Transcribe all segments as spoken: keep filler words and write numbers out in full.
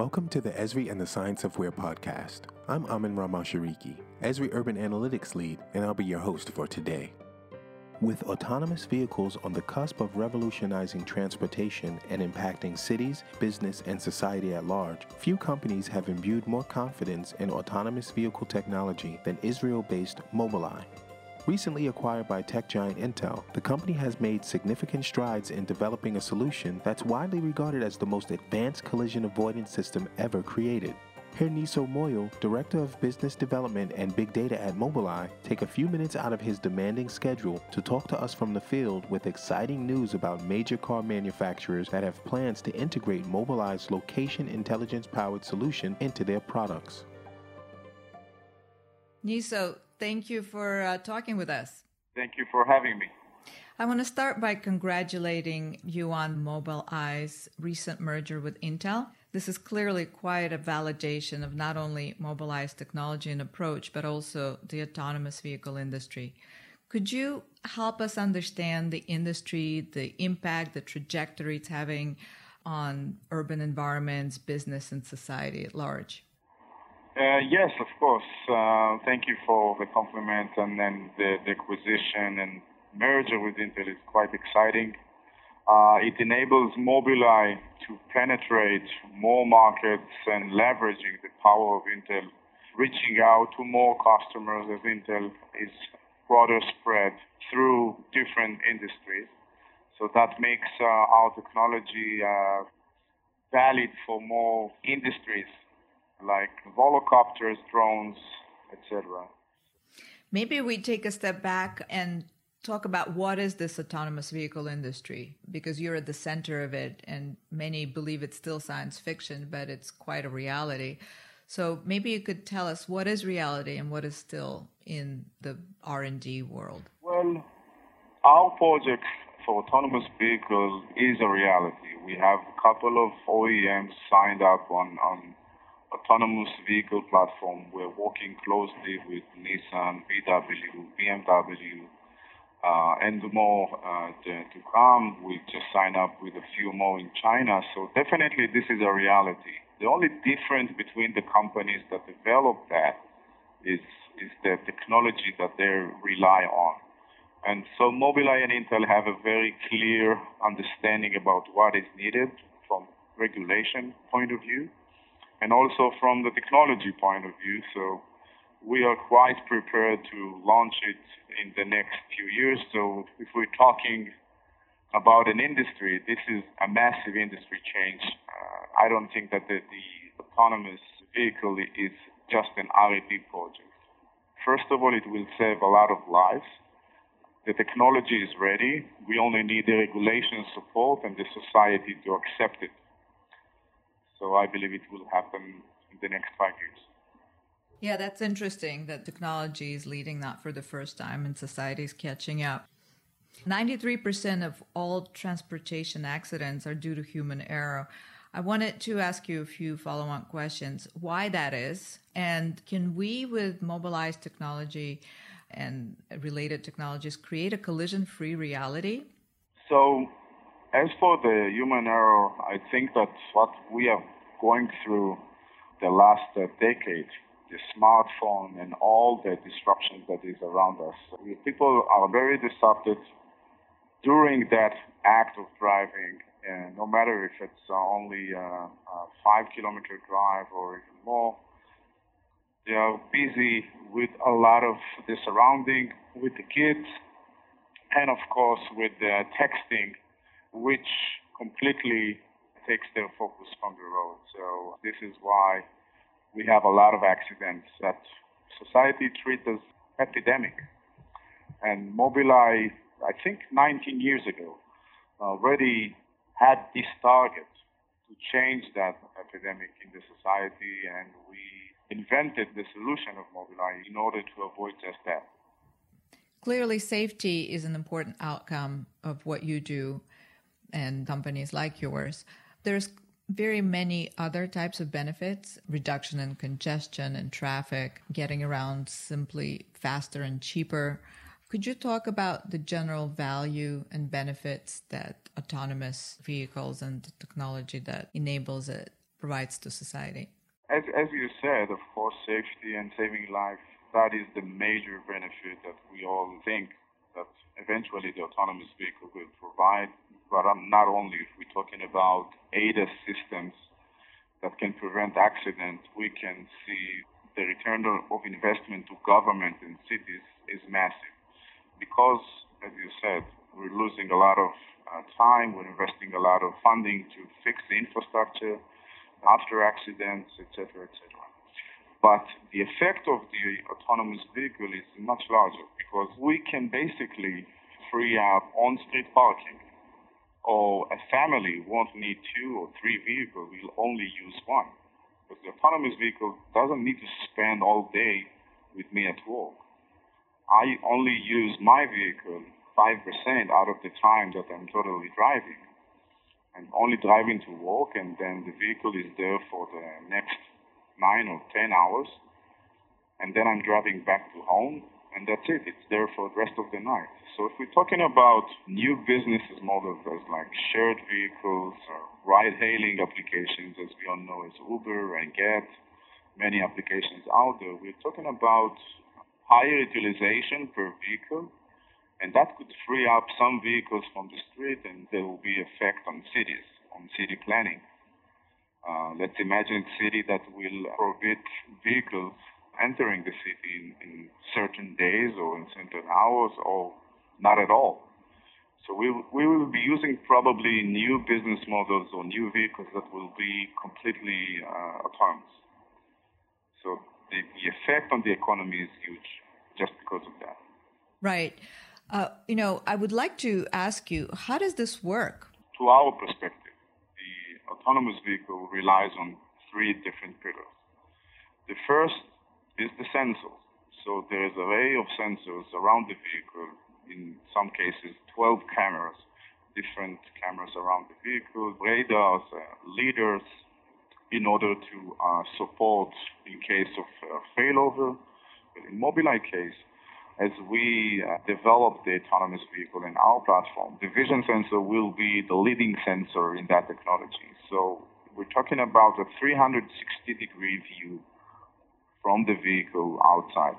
Welcome to the Esri and the Science of Wear podcast. I'm Amin Ramachiriki, Esri Urban Analytics Lead, and I'll be your host for today. With autonomous vehicles on the cusp of revolutionizing transportation and impacting cities, business, and society at large, few companies have imbued more confidence in autonomous vehicle technology than Israel-based Mobileye. Recently acquired by tech giant Intel, the company has made significant strides in developing a solution that's widely regarded as the most advanced collision avoidance system ever created. Here Niso Moyo, Director of Business Development and Big Data at Mobileye, take a few minutes out of his demanding schedule to talk to us from the field with exciting news about major car manufacturers that have plans to integrate Mobileye's location intelligence-powered solution into their products. Niso, thank you for uh, talking with us. Thank you for having me. I want to start by congratulating you on Mobileye's recent merger with Intel. This is clearly quite a validation of not only Mobileye's technology and approach, but also the autonomous vehicle industry. Could you help us understand the industry, the impact, the trajectory it's having on urban environments, business, and society at large? Uh, yes, of course. Uh, thank you for the compliment, and then the, the acquisition and merger with Intel is quite exciting. Uh, it enables Mobileye to penetrate more markets and leveraging the power of Intel, reaching out to more customers as Intel is broader spread through different industries. So that makes uh, our technology uh, valid for more industries like volocopters, drones, et cetera. Maybe we take a step back and talk about what is this autonomous vehicle industry, because you're at the center of it and many believe it's still science fiction, but it's quite a reality. So maybe you could tell us what is reality and what is still in the R and D world. Well, our project for autonomous vehicles is a reality. We have a couple of O E Ms signed up on, on autonomous vehicle platform. We're working closely with Nissan, B W, B M W, Uh, and more uh, to, to come. We just signed up with a few more in China. So definitely this is a reality. The only difference between the companies that develop that is, is the technology that they rely on. And so Mobileye and Intel have a very clear understanding about what is needed from regulation point of view and also from the technology point of view. So we are quite prepared to launch it in the next few years. So if we're talking about an industry, this is a massive industry change. Uh, I don't think that the, the autonomous vehicle is just an R and D project. First of all, it will save a lot of lives. The technology is ready. We only need the regulation support and the society to accept it. So I believe it will happen in the next five years. Yeah, that's interesting that technology is leading that for the first time and society is catching up. ninety-three percent of all transportation accidents are due to human error. I wanted to ask you a few follow-on questions. Why that is, and can we, with Mobileye's technology and related technologies, create a collision-free reality? So, as for the human error, I think that what we are going through the last uh, decade, the smartphone and all the disruption that is around us. People are very disrupted during that act of driving, and no matter if it's only a, a five-kilometer drive or even more, they are busy with a lot of the surrounding, with the kids, and of course with the texting, which completely takes their focus from the road. So this is why we have a lot of accidents that society treats as epidemic. And Mobileye, I think nineteen years ago, already had this target to change that epidemic in the society, and we invented the solution of Mobileye in order to avoid just that. Clearly, safety is an important outcome of what you do and companies like yours. There's very many other types of benefits, reduction in congestion and traffic, getting around simply faster and cheaper. Could you talk about the general value and benefits that autonomous vehicles and the technology that enables it provides to society? As, as you said, of course, safety and saving life, that is the major benefit that we all think that eventually the autonomous vehicle will provide. But not only if we're talking about A D A S systems that can prevent accidents, we can see the return of investment to government and cities is massive. Because, as you said, we're losing a lot of uh, time, we're investing a lot of funding to fix the infrastructure after accidents, et cetera, et cetera. But the effect of the autonomous vehicle is much larger because we can basically free up on-street parking, or a family won't need two or three vehicles, we'll only use one. Because the autonomous vehicle doesn't need to spend all day with me at work. I only use my vehicle five percent out of the time that I'm totally driving. I'm only driving to work, and then the vehicle is there for the next nine or ten hours, and then I'm driving back to home, and that's it. It's there for the rest of the night. So if we're talking about new businesses models as like shared vehicles or ride-hailing applications, as we all know as Uber and Gett, many applications out there, we're talking about higher utilization per vehicle, and that could free up some vehicles from the street, and there will be effect on cities, on city planning. Uh, let's imagine a city that will prohibit vehicles entering the city in, in certain days or in certain hours or not at all. So we, we will be using probably new business models or new vehicles that will be completely uh, autonomous. So the, the effect on the economy is huge just because of that. Right. Uh, you know, I would like to ask you, how does this work? To our perspective, the autonomous vehicle relies on three different pillars. The first is the sensors. So there is an array of sensors around the vehicle, in some cases twelve cameras, different cameras around the vehicle, radars, uh, lidars, in order to uh, support in case of uh, failover. In Mobileye case, as we uh, develop the autonomous vehicle in our platform, the vision sensor will be the leading sensor in that technology. So we're talking about a three hundred sixty degree view from the vehicle outside.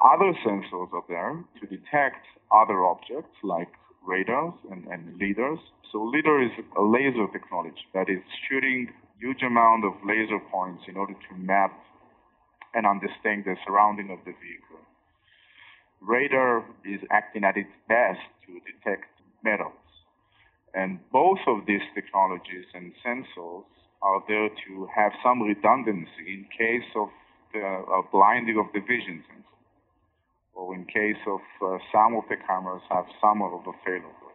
Other sensors are there to detect other objects like radars and, and lidars. So lidar is a laser technology that is shooting huge amount of laser points in order to map and understand the surrounding of the vehicle. Radar is acting at its best to detect metals. And both of these technologies and sensors are there to have some redundancy in case of the uh, blinding of the vision sensor, or in case of uh, some of the cameras have some of a failover.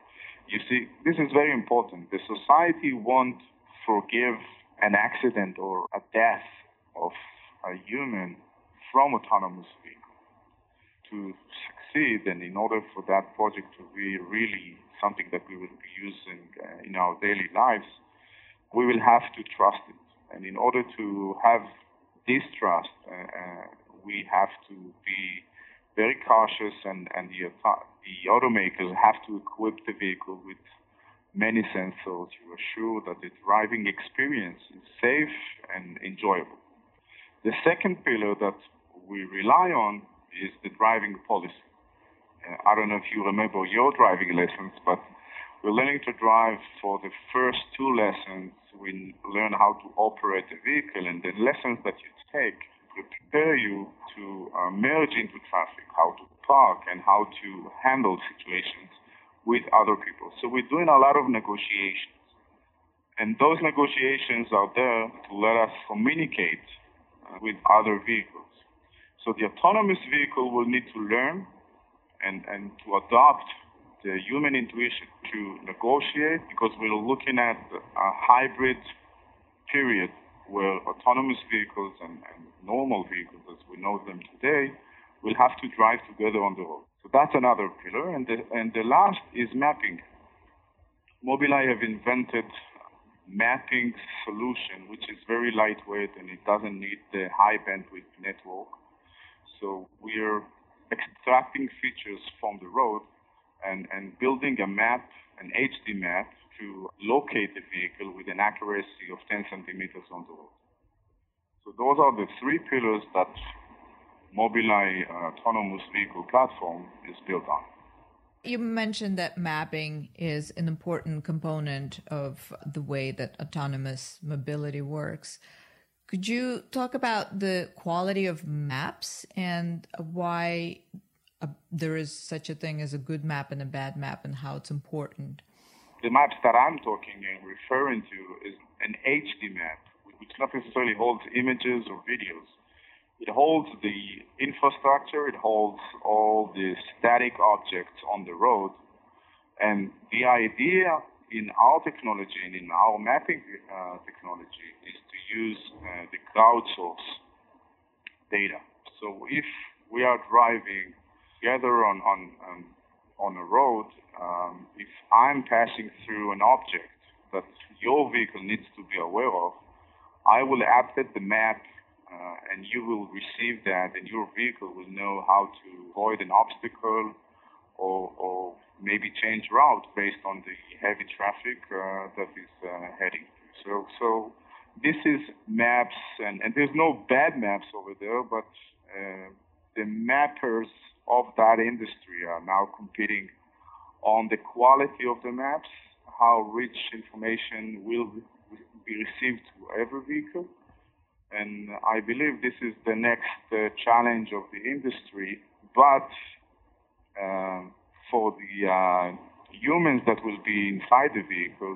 You see, this is very important. The society won't forgive an accident or a death of a human from autonomous vehicle. To succeed, and in order for that project to be really something that we will be using uh, in our daily lives, we will have to trust it. And in order to have this trust, uh, uh, we have to be very cautious, and, and the, auto- the automakers have to equip the vehicle with many sensors to assure that the driving experience is safe and enjoyable. The second pillar that we rely on is the driving policy. Uh, I don't know if you remember your driving lessons, but we're learning to drive for the first two lessons. We learn how to operate a vehicle, and the lessons that you take prepare you to uh, merge into traffic, how to park, and how to handle situations with other people. So we're doing a lot of negotiations. And those negotiations are there to let us communicate uh, with other vehicles. So the autonomous vehicle will need to learn and, and to adopt the human intuition to negotiate, because we're looking at a hybrid period where autonomous vehicles and, and normal vehicles, as we know them today, will have to drive together on the road. So that's another pillar. And the, and the last is mapping. Mobileye have invented mapping solution, which is very lightweight, and it doesn't need the high bandwidth network. So we are extracting features from the road and, and building a map, an H D map, to locate the vehicle with an accuracy of ten centimeters on the road. So those are the three pillars that Mobileye uh, autonomous vehicle platform is built on. You mentioned that mapping is an important component of the way that autonomous mobility works. Could you talk about the quality of maps and why a, there is such a thing as a good map and a bad map and how it's important? The maps that I'm talking and referring to is an H D map, which not necessarily holds images or videos. It holds the infrastructure, it holds all the static objects on the road. And the idea in our technology and in our mapping uh, technology is to use uh, the crowdsource data. So if we are driving together on, on, um, on a road, um, if I'm passing through an object that your vehicle needs to be aware of, I will update the map Uh, and you will receive that, and your vehicle will know how to avoid an obstacle or, or maybe change route based on the heavy traffic uh, that is uh, heading. So, so this is maps, and, and there's no bad maps over there, but uh, the mappers of that industry are now competing on the quality of the maps, how rich information will be received to every vehicle. And I believe this is the next uh, challenge of the industry. But uh, for the uh, humans that will be inside the vehicle,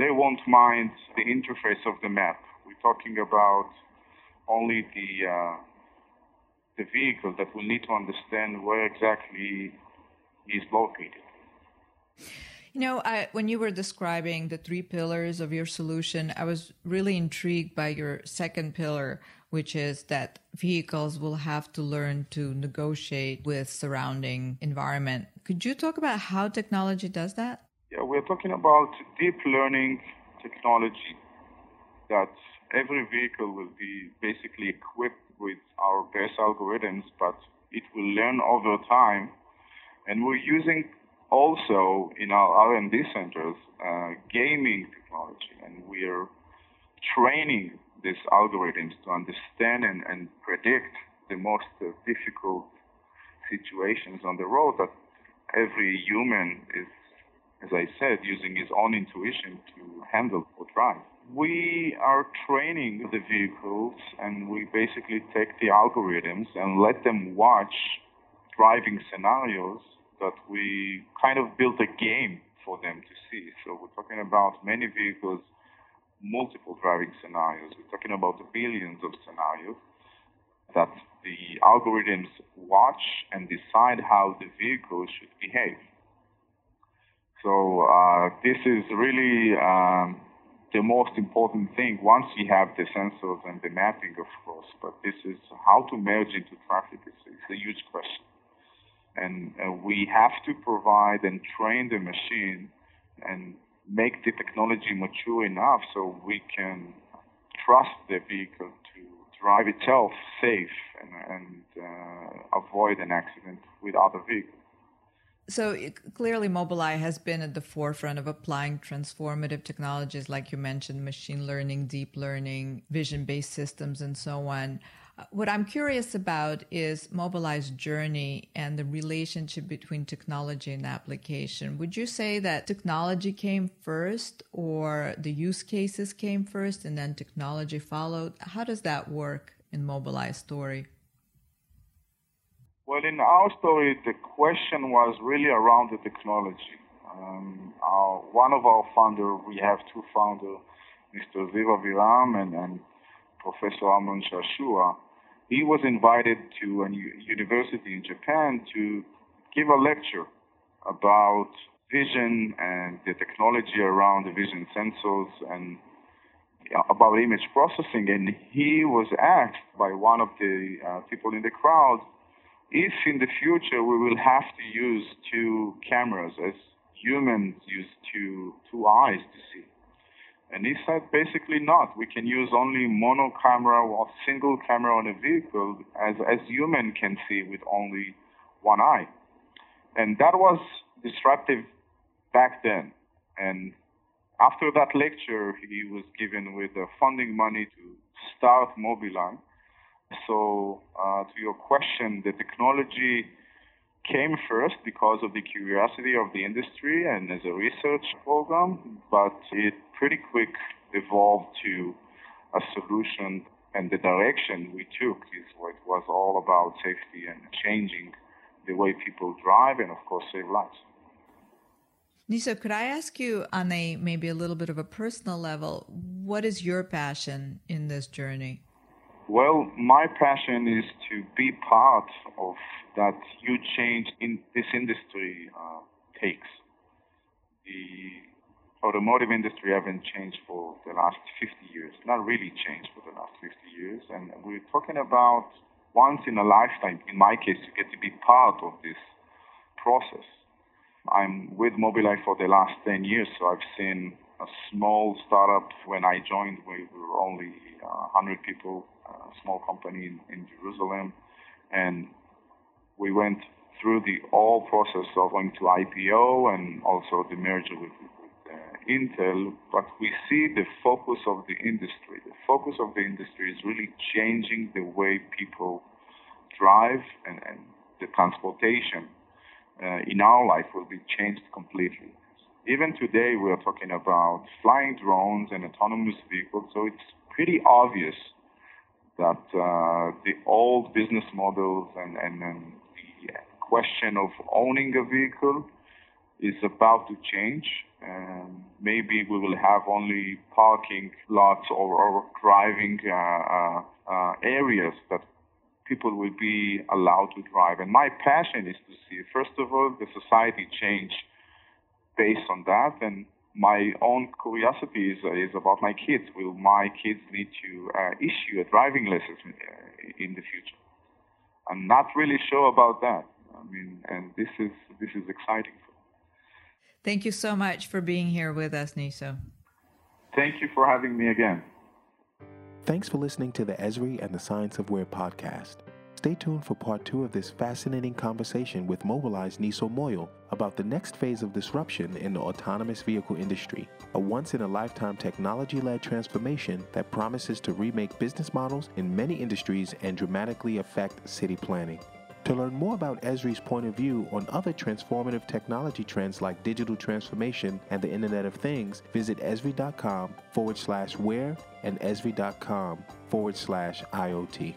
they won't mind the interface of the map. We're talking about only the, uh, the vehicle that will need to understand where exactly he's located. You know, I, when you were describing the three pillars of your solution, I was really intrigued by your second pillar, which is that vehicles will have to learn to negotiate with surrounding environment. Could you talk about how technology does that? Yeah, we're talking about deep learning technology that every vehicle will be basically equipped with our best algorithms, but it will learn over time. And we're using also, in our R and D centers, uh, gaming technology, and we are training these algorithms to understand and, and predict the most uh, difficult situations on the road that every human is, as I said, using his own intuition to handle or drive. We are training the vehicles, and we basically take the algorithms and let them watch driving scenarios that we kind of built a game for them to see. So we're talking about many vehicles, multiple driving scenarios. We're talking about billions of scenarios that the algorithms watch and decide how the vehicle should behave. So uh, this is really um, the most important thing, once you have the sensors and the mapping, of course. But this is how to merge into traffic. It's, it's a huge question. And uh, we have to provide and train the machine and make the technology mature enough so we can trust the vehicle to drive itself safe and, and uh, avoid an accident with other vehicles. So it, clearly Mobileye has been at the forefront of applying transformative technologies, like you mentioned, machine learning, deep learning, vision-based systems, and so on. What I'm curious about is Mobileye's journey and the relationship between technology and application. Would you say that technology came first, or the use cases came first and then technology followed? How does that work in Mobileye's story? Well, in our story, the question was really around the technology. Um, our, one of our founders, we have two founders, Mister Ziv Aviram and, and Professor Amnon Shashua. He was invited to a university in Japan to give a lecture about vision and the technology around the vision sensors and about image processing. And he was asked by one of the uh, people in the crowd if in the future we will have to use two cameras as humans use two, two eyes to see. And he said, basically not. We can use only mono camera or single camera on a vehicle as, as human can see with only one eye. And that was disruptive back then. And After that lecture, he was given with the funding money to start Mobileye. So uh, to your question, the technology came first because of the curiosity of the industry and as a research program, but it pretty quick evolved to a solution, and the direction we took is what was all about safety and changing the way people drive and, of course, save lives. Niso, could I ask you on a maybe a little bit of a personal level, what is your passion in this journey? Well, my passion is to be part of that huge change in this industry uh, takes. The automotive industry haven't changed for the last fifty years, not really changed for the last fifty years. And we're talking about once in a lifetime, in my case, you get to be part of this process. I'm with Mobileye for the last ten years, so I've seen a small startup. When I joined, we were only uh, one hundred people, a small company in, in Jerusalem, and we went through the all process of going to I P O and also the merger with, with uh, Intel, but we see the focus of the industry. The focus of the industry is really changing the way people drive, and, and the transportation uh, in our life will be changed completely. Even today, we are talking about flying drones and autonomous vehicles, so it's pretty obvious that uh, the old business models and, and, and the question of owning a vehicle is about to change. Um, maybe we will have only parking lots or, or driving uh, uh, areas that people will be allowed to drive. And my passion is to see, first of all, the society change based on that, and my own curiosity is, is about my kids. Will my kids need to uh, issue a driving license in the future? I'm not really sure about that. I mean, and this is this is exciting for me. Thank you so much for being here with us, Niso. Thank you for having me again. Thanks for listening to the Esri and the Science of Wear podcast. Stay tuned for part two of this fascinating conversation with Mobileye's Niso Moyo about the next phase of disruption in the autonomous vehicle industry, a once-in-a-lifetime technology-led transformation that promises to remake business models in many industries and dramatically affect city planning. To learn more about Esri's point of view on other transformative technology trends like digital transformation and the Internet of Things, visit esri dot com forward slash where and esri dot com forward slash IoT.